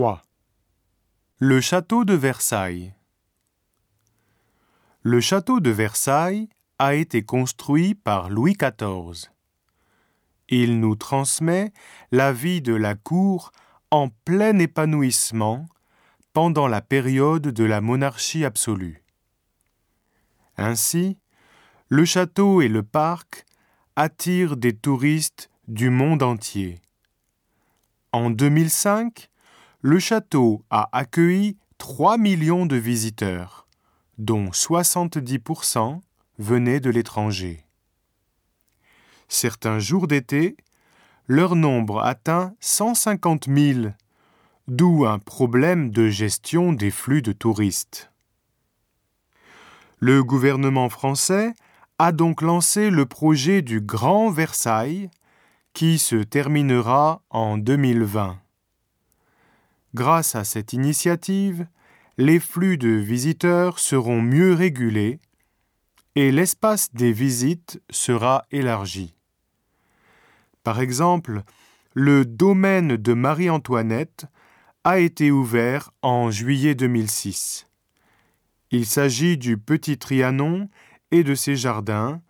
3. Le château de Versailles. Le château de Versailles a été construit par Louis XIV. Il nous transmet la vie de la cour en plein épanouissement pendant la période de la monarchie absolue. Ainsi, le château et le parc attirent des touristes du monde entier. En 2005, le château a accueilli 3 millions de visiteurs, dont 70% venaient de l'étranger. Certains jours d'été, leur nombre atteint 150 000, d'où un problème de gestion des flux de touristes. Le gouvernement français a donc lancé le projet du Grand Versailles, qui se terminera en 2020. Grâce à cette initiative, les flux de visiteurs seront mieux régulés et l'espace des visites sera élargi. Par exemple, le domaine de Marie-Antoinette a été ouvert en juillet 2006. Il s'agit du Petit Trianon et de ses jardins,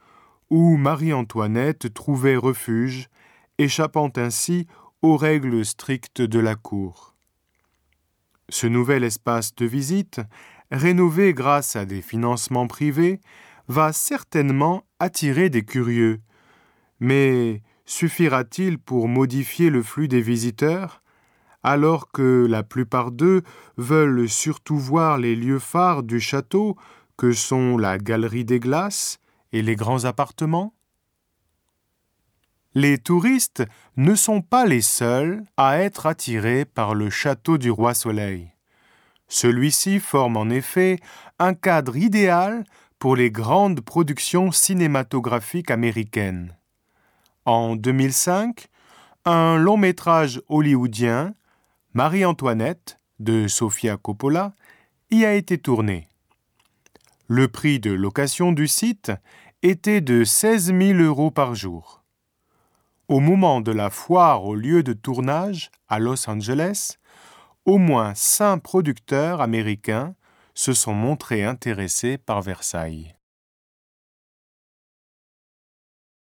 où Marie-Antoinette trouvait refuge, échappant ainsi aux règles strictes de la cour. Ce nouvel espace de visite, rénové grâce à des financements privés, va certainement attirer des curieux. Mais suffira-t-il pour modifier le flux des visiteurs, alors que la plupart d'eux veulent surtout voir les lieux phares du château que sont la Galerie des Glaces et les grands appartements ? Les touristes ne sont pas les seuls à être attirés par le château du Roi Soleil. Celui-ci forme en effet un cadre idéal pour les grandes productions cinématographiques américaines. En 2005, un long métrage hollywoodien, Marie-Antoinette, de Sofia Coppola, y a été tourné. Le prix de location du site était de 16 000 euros par jour. Au moment de la foire au lieu de tournage, à Los Angeles, au moins 5 producteurs américains se sont montrés intéressés par Versailles.